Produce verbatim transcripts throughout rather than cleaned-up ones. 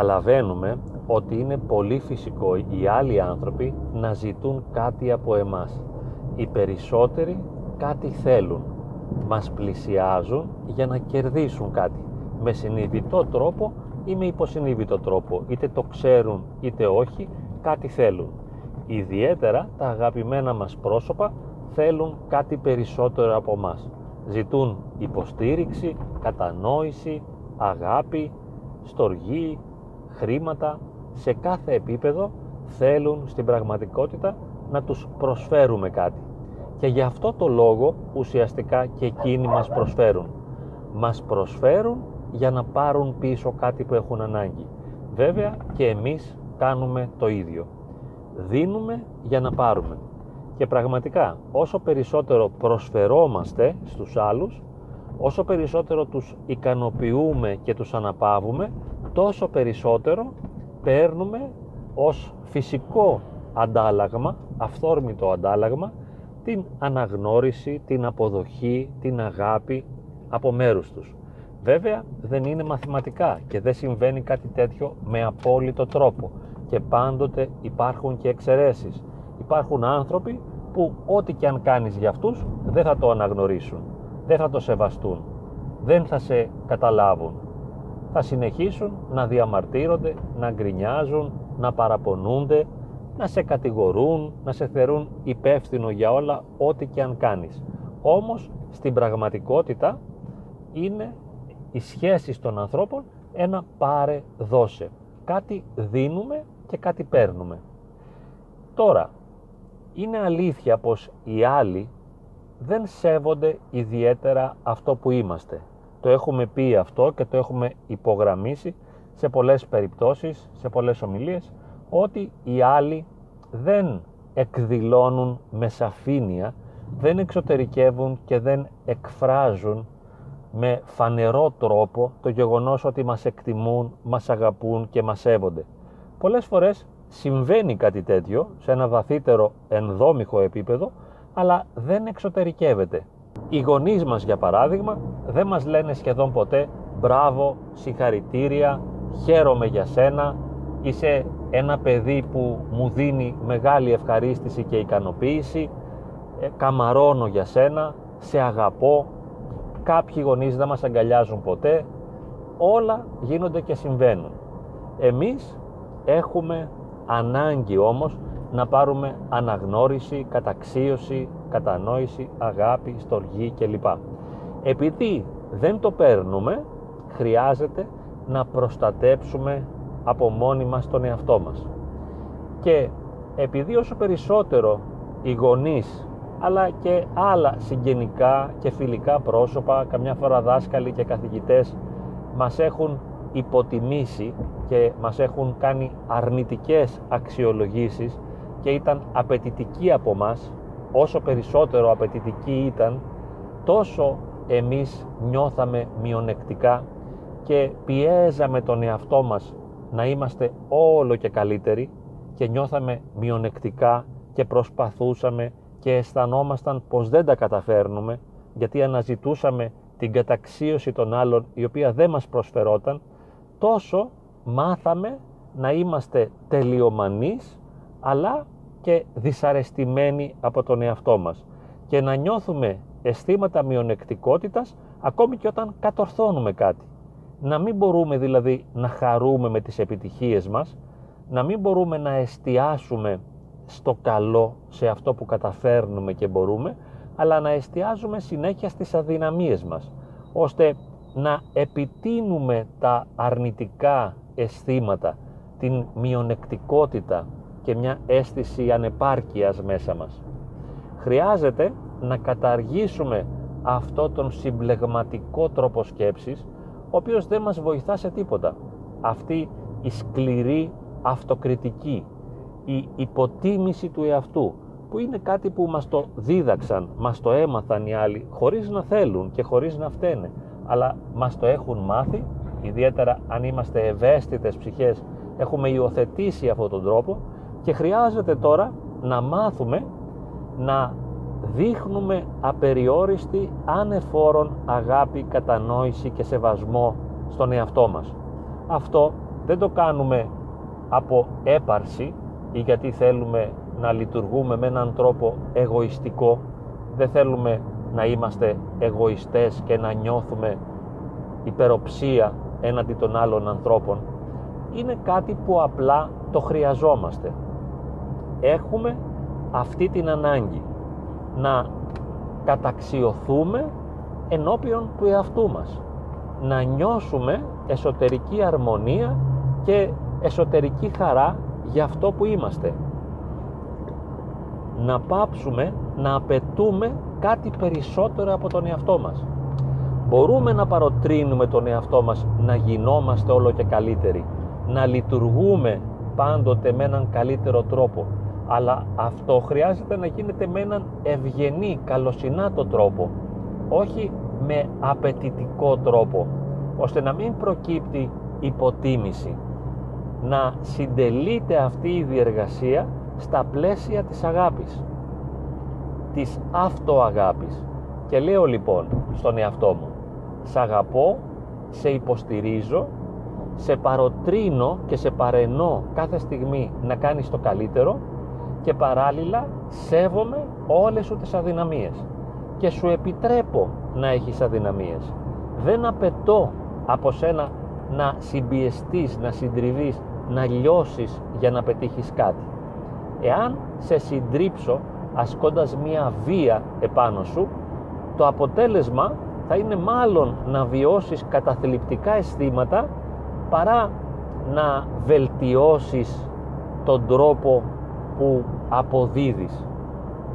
καταλαβαίνουμε ότι είναι πολύ φυσικό οι άλλοι άνθρωποι να ζητούν κάτι από εμάς. Οι περισσότεροι κάτι θέλουν. Μας πλησιάζουν για να κερδίσουν κάτι. Με συνειδητό τρόπο ή με υποσυνείδητο τρόπο. Είτε το ξέρουν είτε όχι, κάτι θέλουν. Ιδιαίτερα τα αγαπημένα μας πρόσωπα θέλουν κάτι περισσότερο από μας. Ζητούν υποστήριξη, κατανόηση, αγάπη, στοργή, χρήματα. Σε κάθε επίπεδο θέλουν στην πραγματικότητα να τους προσφέρουμε κάτι. Και γι' αυτό το λόγο ουσιαστικά και εκείνοι μας προσφέρουν. Μας προσφέρουν για να πάρουν πίσω κάτι που έχουν ανάγκη. Βέβαια και εμείς κάνουμε το ίδιο. Δίνουμε για να πάρουμε. Και πραγματικά όσο περισσότερο προσφερόμαστε στους άλλους, όσο περισσότερο τους ικανοποιούμε και τους αναπαύουμε, τόσο περισσότερο παίρνουμε ως φυσικό αντάλλαγμα, αυθόρμητο αντάλλαγμα, την αναγνώριση, την αποδοχή, την αγάπη από μέρους τους. Βέβαια δεν είναι μαθηματικά και δεν συμβαίνει κάτι τέτοιο με απόλυτο τρόπο και πάντοτε υπάρχουν και εξαιρέσεις. Υπάρχουν άνθρωποι που ό,τι και αν κάνεις για αυτούς δεν θα το αναγνωρίσουν, δεν θα το σεβαστούν, δεν θα σε καταλάβουν. Θα συνεχίσουν να διαμαρτύρονται, να γκρινιάζουν, να παραπονούνται, να σε κατηγορούν, να σε θεωρούν υπεύθυνο για όλα ό,τι και αν κάνεις. Όμως στην πραγματικότητα είναι οι σχέσεις των ανθρώπων ένα πάρε δώσε. Κάτι δίνουμε και κάτι παίρνουμε. Τώρα, είναι αλήθεια πως οι άλλοι δεν σέβονται ιδιαίτερα αυτό που είμαστε. Το έχουμε πει αυτό και το έχουμε υπογραμμίσει σε πολλές περιπτώσεις, σε πολλές ομιλίες, ότι οι άλλοι δεν εκδηλώνουν με σαφήνεια, δεν εξωτερικεύουν και δεν εκφράζουν με φανερό τρόπο το γεγονός ότι μας εκτιμούν, μας αγαπούν και μας σέβονται. Πολλές φορές συμβαίνει κάτι τέτοιο σε ένα βαθύτερο ενδόμηχο επίπεδο, αλλά δεν εξωτερικεύεται. Οι γονείς μας, για παράδειγμα, δεν μας λένε σχεδόν ποτέ «μπράβο, συγχαρητήρια, χαίρομαι για σένα, είσαι ένα παιδί που μου δίνει μεγάλη ευχαρίστηση και ικανοποίηση, καμαρώνω για σένα, σε αγαπώ». Κάποιοι γονείς δεν μας αγκαλιάζουν ποτέ. Όλα γίνονται και συμβαίνουν. Εμείς έχουμε ανάγκη όμως να πάρουμε αναγνώριση, καταξίωση, κατανόηση, αγάπη, στοργή κλπ. Επειδή δεν το παίρνουμε, χρειάζεται να προστατέψουμε από μόνοι μας τον εαυτό μας. Και επειδή όσο περισσότερο οι γονείς, αλλά και άλλα συγγενικά και φιλικά πρόσωπα, καμιά φορά δάσκαλοι και καθηγητές, μας έχουν υποτιμήσει και μας έχουν κάνει αρνητικές αξιολογήσεις και ήταν απαιτητικοί από μας, όσο περισσότερο απαιτητικοί ήταν, τόσο εμείς νιώθαμε μειονεκτικά και πιέζαμε τον εαυτό μας να είμαστε όλο και καλύτεροι και νιώθαμε μειονεκτικά και προσπαθούσαμε και αισθανόμασταν πως δεν τα καταφέρνουμε, γιατί αναζητούσαμε την καταξίωση των άλλων η οποία δεν μας προσφερόταν, τόσο μάθαμε να είμαστε τελειομανείς αλλά και δυσαρεστημένοι από τον εαυτό μας και να νιώθουμε αισθήματα μειονεκτικότητας ακόμη και όταν κατορθώνουμε κάτι. Να μην μπορούμε δηλαδή να χαρούμε με τις επιτυχίες μας, να μην μπορούμε να εστιάσουμε στο καλό, σε αυτό που καταφέρνουμε και μπορούμε, αλλά να εστιάζουμε συνέχεια στις αδυναμίες μας, ώστε να επιτείνουμε τα αρνητικά αισθήματα, την μειονεκτικότητα και μια αίσθηση ανεπάρκειας μέσα μας. Χρειάζεται να καταργήσουμε αυτό τον συμπλεγματικό τρόπο σκέψης, ο οποίος δεν μας βοηθά σε τίποτα. Αυτή η σκληρή αυτοκριτική, η υποτίμηση του εαυτού, που είναι κάτι που μας το δίδαξαν, μας το έμαθαν οι άλλοι, χωρίς να θέλουν και χωρίς να φταίνε, αλλά μας το έχουν μάθει, ιδιαίτερα αν είμαστε ευαίσθητες ψυχές, έχουμε υιοθετήσει αυτόν τον τρόπο και χρειάζεται τώρα να μάθουμε να δείχνουμε απεριόριστη, ανεφόρον αγάπη, κατανόηση και σεβασμό στον εαυτό μας. Αυτό Δεν το κάνουμε από έπαρση ή γιατί θέλουμε να λειτουργούμε με έναν τρόπο εγωιστικό. Δεν θέλουμε να είμαστε εγωιστές και να νιώθουμε υπεροψία έναντι των άλλων ανθρώπων. Είναι κάτι που απλά το χρειαζόμαστε. Έχουμε αυτή την ανάγκη να καταξιωθούμε ενώπιον του εαυτού μας, να νιώσουμε εσωτερική αρμονία και εσωτερική χαρά για αυτό που είμαστε, να πάψουμε να απαιτούμε κάτι περισσότερο από τον εαυτό μας. Μπορούμε να παροτρύνουμε τον εαυτό μας να γινόμαστε όλο και καλύτεροι, να λειτουργούμε πάντοτε με έναν καλύτερο τρόπο, αλλά αυτό χρειάζεται να γίνεται με έναν ευγενή, καλοσυνάτο τρόπο, όχι με απαιτητικό τρόπο, ώστε να μην προκύπτει υποτίμηση. Να συντελείται αυτή η διεργασία στα πλαίσια της αγάπης, της αυτοαγάπης. Και λέω λοιπόν στον εαυτό μου: σ' αγαπώ, σε υποστηρίζω, σε παροτρύνω και σε παρενώ κάθε στιγμή να κάνεις το καλύτερο και παράλληλα σέβομαι όλες σου τις αδυναμίες και σου επιτρέπω να έχεις αδυναμίες. Δεν απαιτώ από σένα να συμπιεστείς, να συντριβείς, να λιώσεις για να πετύχεις κάτι. Εάν σε συντρίψω ασκώντας μία βία επάνω σου, το αποτέλεσμα θα είναι μάλλον να βιώσεις καταθλιπτικά αισθήματα παρά να βελτιώσεις τον τρόπο που αποδίδεις.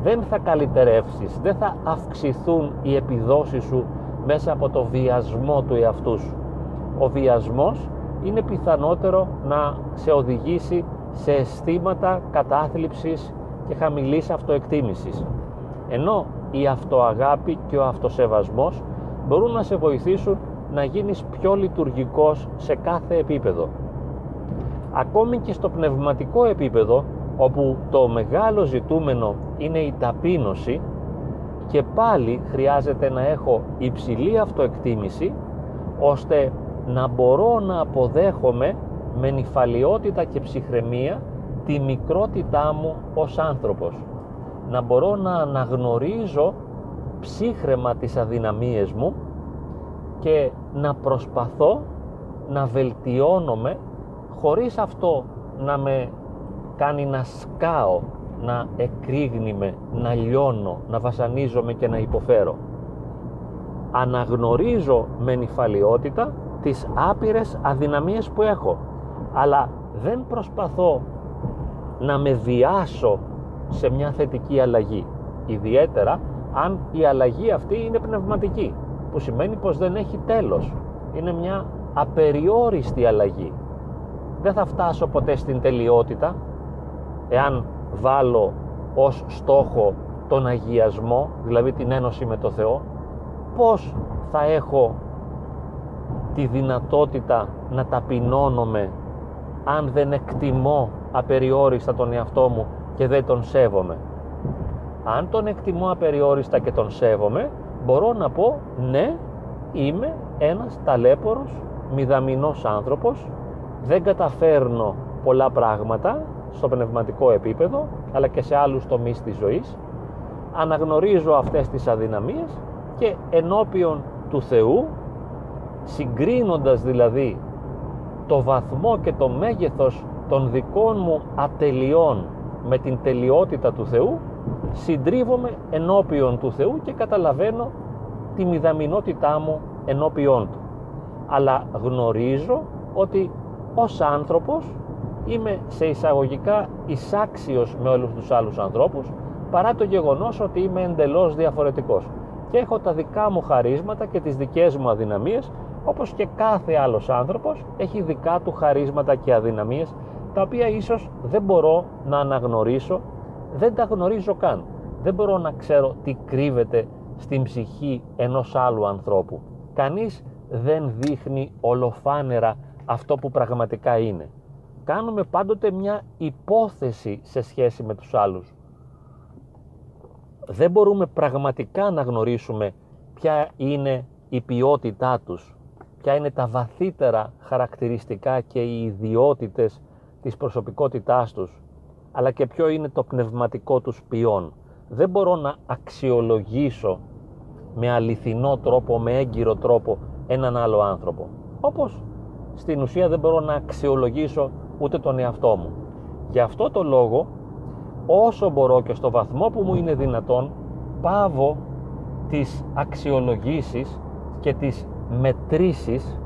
Δεν θα καλυτερεύσεις, δεν θα αυξηθούν οι επιδόσεις σου μέσα από το βιασμό του εαυτού σου. Ο βιασμός είναι πιθανότερο να σε οδηγήσει σε αισθήματα κατάθλιψης και χαμηλής αυτοεκτίμησης, ενώ η αυτοαγάπη και ο αυτοσεβασμός μπορούν να σε βοηθήσουν να γίνεις πιο λειτουργικός σε κάθε επίπεδο. Ακόμη και στο πνευματικό επίπεδο, όπου το μεγάλο ζητούμενο είναι η ταπείνωση, και πάλι χρειάζεται να έχω υψηλή αυτοεκτίμηση, ώστε να μπορώ να αποδέχομαι με νηφαλιότητα και ψυχραιμία τη μικρότητά μου ως άνθρωπος, να μπορώ να αναγνωρίζω ψύχραιμα τις αδυναμίες μου και να προσπαθώ να βελτιώνομαι χωρίς αυτό να με κάνει να σκάω, να εκρήγνιμαι, να λιώνω, να βασανίζομαι και να υποφέρω. Αναγνωρίζω με νηφαλιότητα τις άπειρες αδυναμίες που έχω, αλλά δεν προσπαθώ να με βιάσω σε μια θετική αλλαγή, ιδιαίτερα αν η αλλαγή αυτή είναι πνευματική, που σημαίνει πως δεν έχει τέλος, είναι μια απεριόριστη αλλαγή. Δεν θα φτάσω ποτέ στην τελειότητα εάν βάλω ως στόχο τον αγιασμό, δηλαδή την ένωση με το Θεό. Πώς θα έχω τη δυνατότητα να ταπεινώνομαι αν δεν εκτιμώ απεριόριστα τον εαυτό μου και δεν τον σέβομαι? Αν τον εκτιμώ απεριόριστα και τον σέβομαι, μπορώ να πω: ναι, είμαι ένας ταλέπορος, μηδαμινός άνθρωπος, δεν καταφέρνω πολλά πράγματα στο πνευματικό επίπεδο αλλά και σε άλλους τομείς της ζωής. Αναγνωρίζω αυτές τις αδυναμίες και ενώπιον του Θεού, συγκρίνοντας δηλαδή το βαθμό και το μέγεθος των δικών μου ατελειών με την τελειότητα του Θεού, συντρίβομαι ενώπιον του Θεού και καταλαβαίνω τη μηδαμινότητά μου ενώπιον του. Αλλά γνωρίζω ότι ως άνθρωπος είμαι σε εισαγωγικά εισάξιος με όλους τους άλλους ανθρώπους, παρά το γεγονός ότι είμαι εντελώς διαφορετικός και έχω τα δικά μου χαρίσματα και τις δικές μου αδυναμίες, όπως και κάθε άλλος άνθρωπος έχει δικά του χαρίσματα και αδυναμίες, τα οποία ίσως δεν μπορώ να αναγνωρίσω, δεν τα γνωρίζω καν. Δεν μπορώ να ξέρω τι κρύβεται στην ψυχή ενός άλλου ανθρώπου. Κανείς δεν δείχνει ολοφάνερα αυτό που πραγματικά είναι. Κάνουμε πάντοτε μια υπόθεση σε σχέση με τους άλλους. Δεν μπορούμε πραγματικά να γνωρίσουμε ποια είναι η ποιότητά τους, ποια είναι τα βαθύτερα χαρακτηριστικά και οι ιδιότητες της προσωπικότητάς τους, αλλά και ποιο είναι το πνευματικό τους ποιόν. Δεν μπορώ να αξιολογήσω με αληθινό τρόπο, με έγκυρο τρόπο έναν άλλο άνθρωπο. Όπως στην ουσία δεν μπορώ να αξιολογήσω ούτε τον εαυτό μου. Γι' αυτό το λόγο, όσο μπορώ και στο βαθμό που μου είναι δυνατόν, παύω τις αξιολογήσεις και τις μετρήσεις,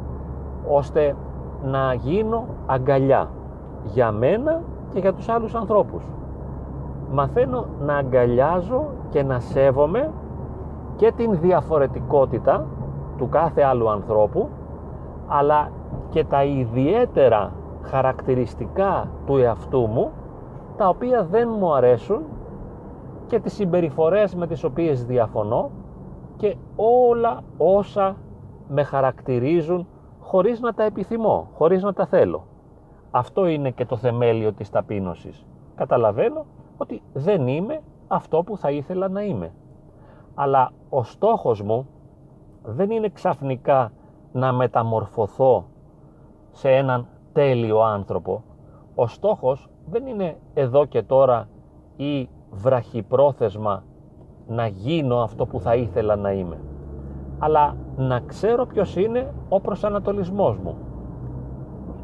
ώστε να γίνω αγκαλιά για μένα και για τους άλλους ανθρώπους. Μαθαίνω να αγκαλιάζω και να σέβομαι και την διαφορετικότητα του κάθε άλλου ανθρώπου, αλλά και τα ιδιαίτερα χαρακτηριστικά του εαυτού μου, τα οποία δεν μου αρέσουν, και τις συμπεριφορές με τις οποίες διαφωνώ, και όλα όσα με χαρακτηρίζουν χωρίς να τα επιθυμώ, χωρίς να τα θέλω. Αυτό είναι και το θεμέλιο της ταπείνωσης. Καταλαβαίνω ότι δεν είμαι αυτό που θα ήθελα να είμαι. Αλλά ο στόχος μου δεν είναι ξαφνικά να μεταμορφωθώ σε έναν τέλειο άνθρωπο. Ο στόχος δεν είναι εδώ και τώρα ή βραχυπρόθεσμα να γίνω αυτό που θα ήθελα να είμαι, αλλά να ξέρω ποιος είναι ο προσανατολισμός μου.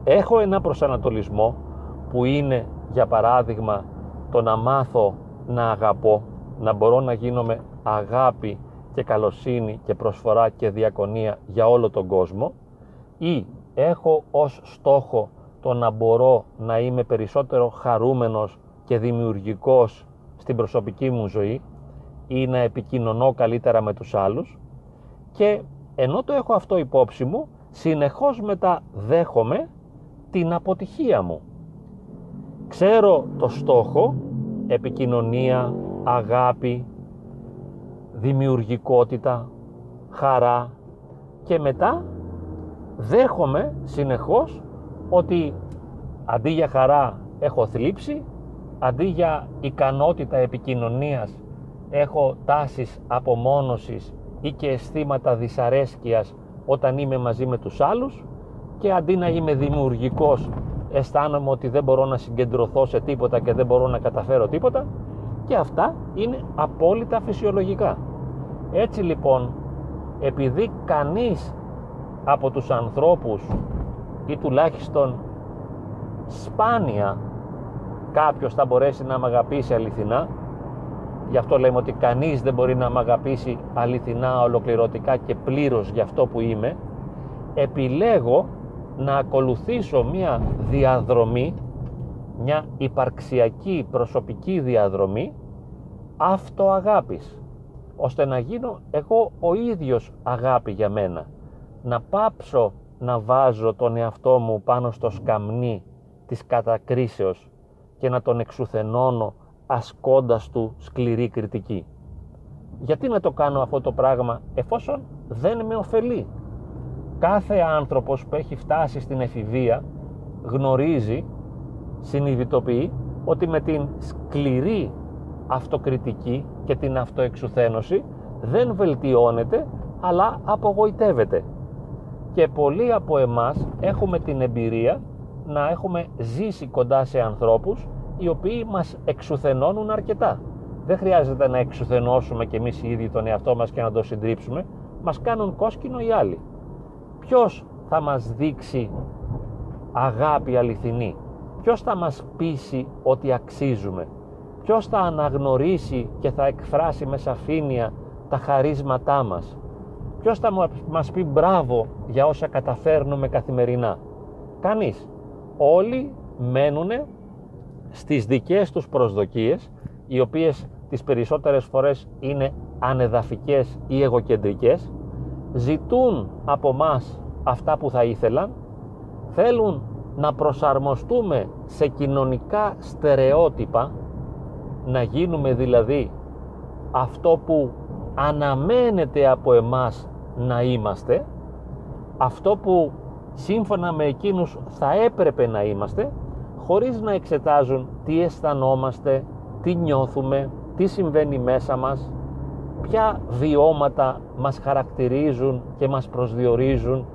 Έχω ένα προσανατολισμό που είναι, για παράδειγμα, το να μάθω να αγαπώ, να μπορώ να γίνομαι αγάπη και καλοσύνη και προσφορά και διακονία για όλο τον κόσμο, ή έχω ως στόχο το να μπορώ να είμαι περισσότερο χαρούμενος και δημιουργικός στην προσωπική μου ζωή, ή να επικοινωνώ καλύτερα με τους άλλους, και ενώ το έχω αυτό υπόψη μου, συνεχώς μετά δέχομαι την αποτυχία μου. Ξέρω το στόχο, επικοινωνία, αγάπη, δημιουργικότητα, χαρά, και μετά δέχομαι συνεχώς ότι αντί για χαρά έχω θλίψη, αντί για ικανότητα επικοινωνίας έχω τάσεις απομόνωσης ή και αισθήματα δυσαρέσκειας όταν είμαι μαζί με τους άλλους, και αντί να είμαι δημιουργικός αισθάνομαι ότι δεν μπορώ να συγκεντρωθώ σε τίποτα και δεν μπορώ να καταφέρω τίποτα, και αυτά είναι απόλυτα φυσιολογικά. Έτσι λοιπόν, επειδή κανείς από τους ανθρώπους, ή τουλάχιστον σπάνια κάποιος θα μπορέσει να μ' αγαπήσει αληθινά, γι' αυτό λέμε ότι κανείς δεν μπορεί να μ' αγαπήσει αληθινά, ολοκληρωτικά και πλήρως για αυτό που είμαι, επιλέγω να ακολουθήσω μια διαδρομή, μια υπαρξιακή προσωπική διαδρομή αυτοαγάπης, ώστε να γίνω εγώ ο ίδιος αγάπη για μένα, να πάψω να βάζω τον εαυτό μου πάνω στο σκαμνί της κατακρίσεως και να τον εξουθενώνω ασκώντας του σκληρή κριτική. Γιατί να το κάνω αυτό το πράγμα εφόσον δεν με ωφελεί? Κάθε άνθρωπος που έχει φτάσει στην εφηβεία γνωρίζει, συνειδητοποιεί ότι με την σκληρή αυτοκριτική και την αυτοεξουθένωση δεν βελτιώνεται, αλλά απογοητεύεται. Και πολλοί από εμάς έχουμε την εμπειρία να έχουμε ζήσει κοντά σε ανθρώπους οι οποίοι μας εξουθενώνουν αρκετά. Δεν χρειάζεται να εξουθενώσουμε κι εμείς οι ίδιοι τον εαυτό μας και να το συντρίψουμε, μας κάνουν κόσκινο οι άλλοι. Ποιος θα μας δείξει αγάπη αληθινή? Ποιος θα μας πείσει ότι αξίζουμε? Ποιος θα αναγνωρίσει και θα εκφράσει με σαφήνεια τα χαρίσματά μας? Ποιος θα μας πει μπράβο για όσα καταφέρνουμε καθημερινά? Κανείς. Όλοι μένουν στις δικές τους προσδοκίες, οι οποίες τις περισσότερες φορές είναι ανεδαφικές ή εγωκεντρικές, ζητούν από μας αυτά που θα ήθελαν, θέλουν να προσαρμοστούμε σε κοινωνικά στερεότυπα, να γίνουμε δηλαδή αυτό που αναμένεται από εμάς να είμαστε, αυτό που σύμφωνα με εκείνους θα έπρεπε να είμαστε, χωρίς να εξετάζουν τι αισθανόμαστε, τι νιώθουμε, τι συμβαίνει μέσα μας, ποια βιώματα μας χαρακτηρίζουν και μας προσδιορίζουν,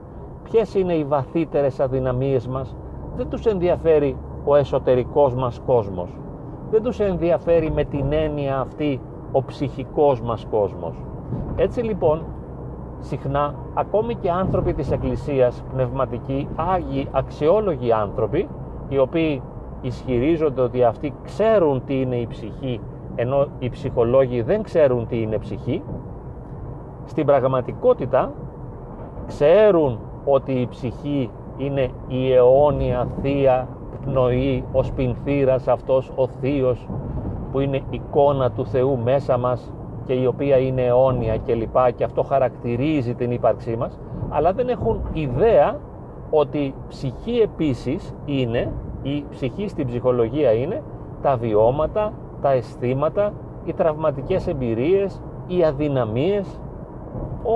ποιες είναι οι βαθύτερες αδυναμίες μας, δεν τους ενδιαφέρει ο εσωτερικός μας κόσμος. Δεν τους ενδιαφέρει με την έννοια αυτή ο ψυχικός μας κόσμος. Έτσι λοιπόν, συχνά, ακόμη και άνθρωποι της Εκκλησίας, πνευματικοί, άγιοι, αξιόλογοι άνθρωποι, οι οποίοι ισχυρίζονται ότι αυτοί ξέρουν τι είναι η ψυχή, ενώ οι ψυχολόγοι δεν ξέρουν τι είναι ψυχή, στην πραγματικότητα ξέρουν ότι η ψυχή είναι η αιώνια θεία πνοή, ο σπινθήρας αυτός, ο θείος, που είναι εικόνα του Θεού μέσα μας και η οποία είναι αιώνια και λοιπά, και αυτό χαρακτηρίζει την ύπαρξή μας, αλλά δεν έχουν ιδέα ότι ψυχή επίσης είναι, η ψυχή στην ψυχολογία είναι τα βιώματα, τα αισθήματα, οι τραυματικές εμπειρίες, οι αδυναμίες,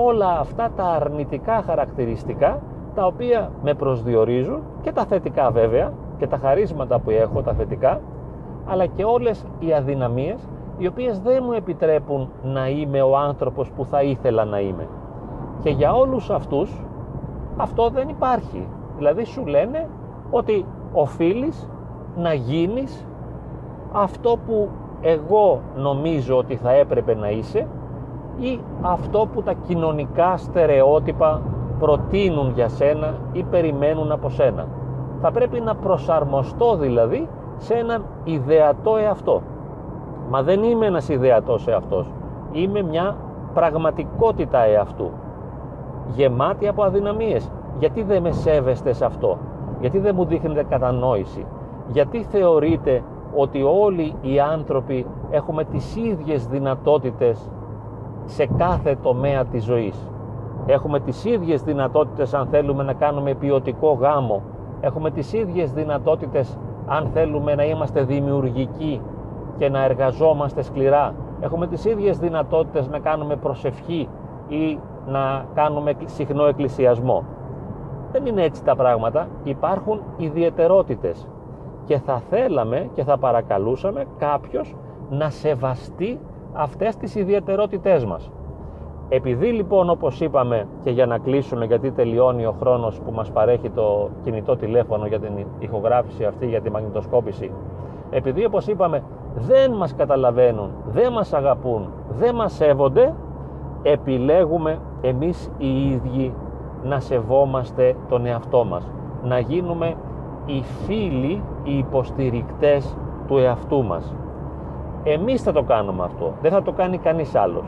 όλα αυτά τα αρνητικά χαρακτηριστικά τα οποία με προσδιορίζουν, και τα θετικά βέβαια και τα χαρίσματα που έχω τα θετικά, αλλά και όλες οι αδυναμίες οι οποίες δεν μου επιτρέπουν να είμαι ο άνθρωπος που θα ήθελα να είμαι. Και για όλους αυτούς αυτό δεν υπάρχει. Δηλαδή σου λένε ότι οφείλεις να γίνεις αυτό που εγώ νομίζω ότι θα έπρεπε να είσαι, ή αυτό που τα κοινωνικά στερεότυπα προτείνουν για σένα ή περιμένουν από σένα. Θα πρέπει να προσαρμοστώ δηλαδή σε έναν ιδεατό εαυτό. Μα δεν είμαι ένας ιδεατός εαυτός, είμαι μια πραγματικότητα εαυτού, γεμάτη από αδυναμίες. Γιατί δεν με σέβεστε σε αυτό, γιατί δεν μου δείχνετε κατανόηση, γιατί θεωρείτε ότι όλοι οι άνθρωποι έχουμε τις ίδιες δυνατότητες σε κάθε τομέα της ζωής. Έχουμε τις ίδιες δυνατότητες αν θέλουμε να κάνουμε ποιοτικό γάμο, έχουμε τις ίδιες δυνατότητες αν θέλουμε να είμαστε δημιουργικοί και να εργαζόμαστε σκληρά, έχουμε τις ίδιες δυνατότητες να κάνουμε προσευχή ή να κάνουμε συχνό εκκλησιασμό. Δεν είναι έτσι τα πράγματα, υπάρχουν ιδιαιτερότητες, και θα θέλαμε και θα παρακαλούσαμε κάποιος να σεβαστεί αυτές τις ιδιαιτερότητές μας. Επειδή λοιπόν, όπως είπαμε, και για να κλείσουμε γιατί τελειώνει ο χρόνος που μας παρέχει το κινητό τηλέφωνο για την ηχογράφηση αυτή, για τη μαγνητοσκόπηση, επειδή όπως είπαμε δεν μας καταλαβαίνουν, δεν μας αγαπούν, δεν μας σέβονται, επιλέγουμε εμείς οι ίδιοι να σεβόμαστε τον εαυτό μας, να γίνουμε οι φίλοι, οι υποστηρικτές του εαυτού μας. Εμείς θα το κάνουμε αυτό, δεν θα το κάνει κανείς άλλος.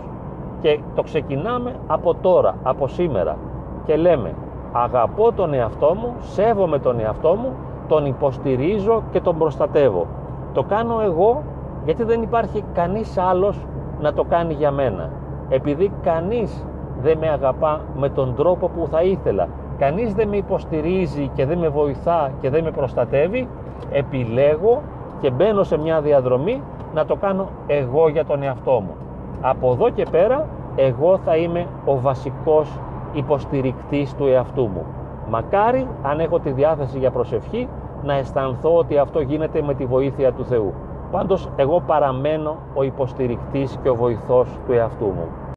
Και το ξεκινάμε από τώρα, από σήμερα, και λέμε αγαπώ τον εαυτό μου, σέβομαι τον εαυτό μου, τον υποστηρίζω και τον προστατεύω. Το κάνω εγώ γιατί δεν υπάρχει κανείς άλλος να το κάνει για μένα. Επειδή κανείς δεν με αγαπά με τον τρόπο που θα ήθελα, κανείς δεν με υποστηρίζει και δεν με βοηθά και δεν με προστατεύει, επιλέγω και μπαίνω σε μια διαδρομή να το κάνω εγώ για τον εαυτό μου. Από εδώ και πέρα εγώ θα είμαι ο βασικός υποστηρικτής του εαυτού μου. Μακάρι, αν έχω τη διάθεση για προσευχή, να αισθανθώ ότι αυτό γίνεται με τη βοήθεια του Θεού. Πάντως εγώ παραμένω ο υποστηρικτής και ο βοηθός του εαυτού μου.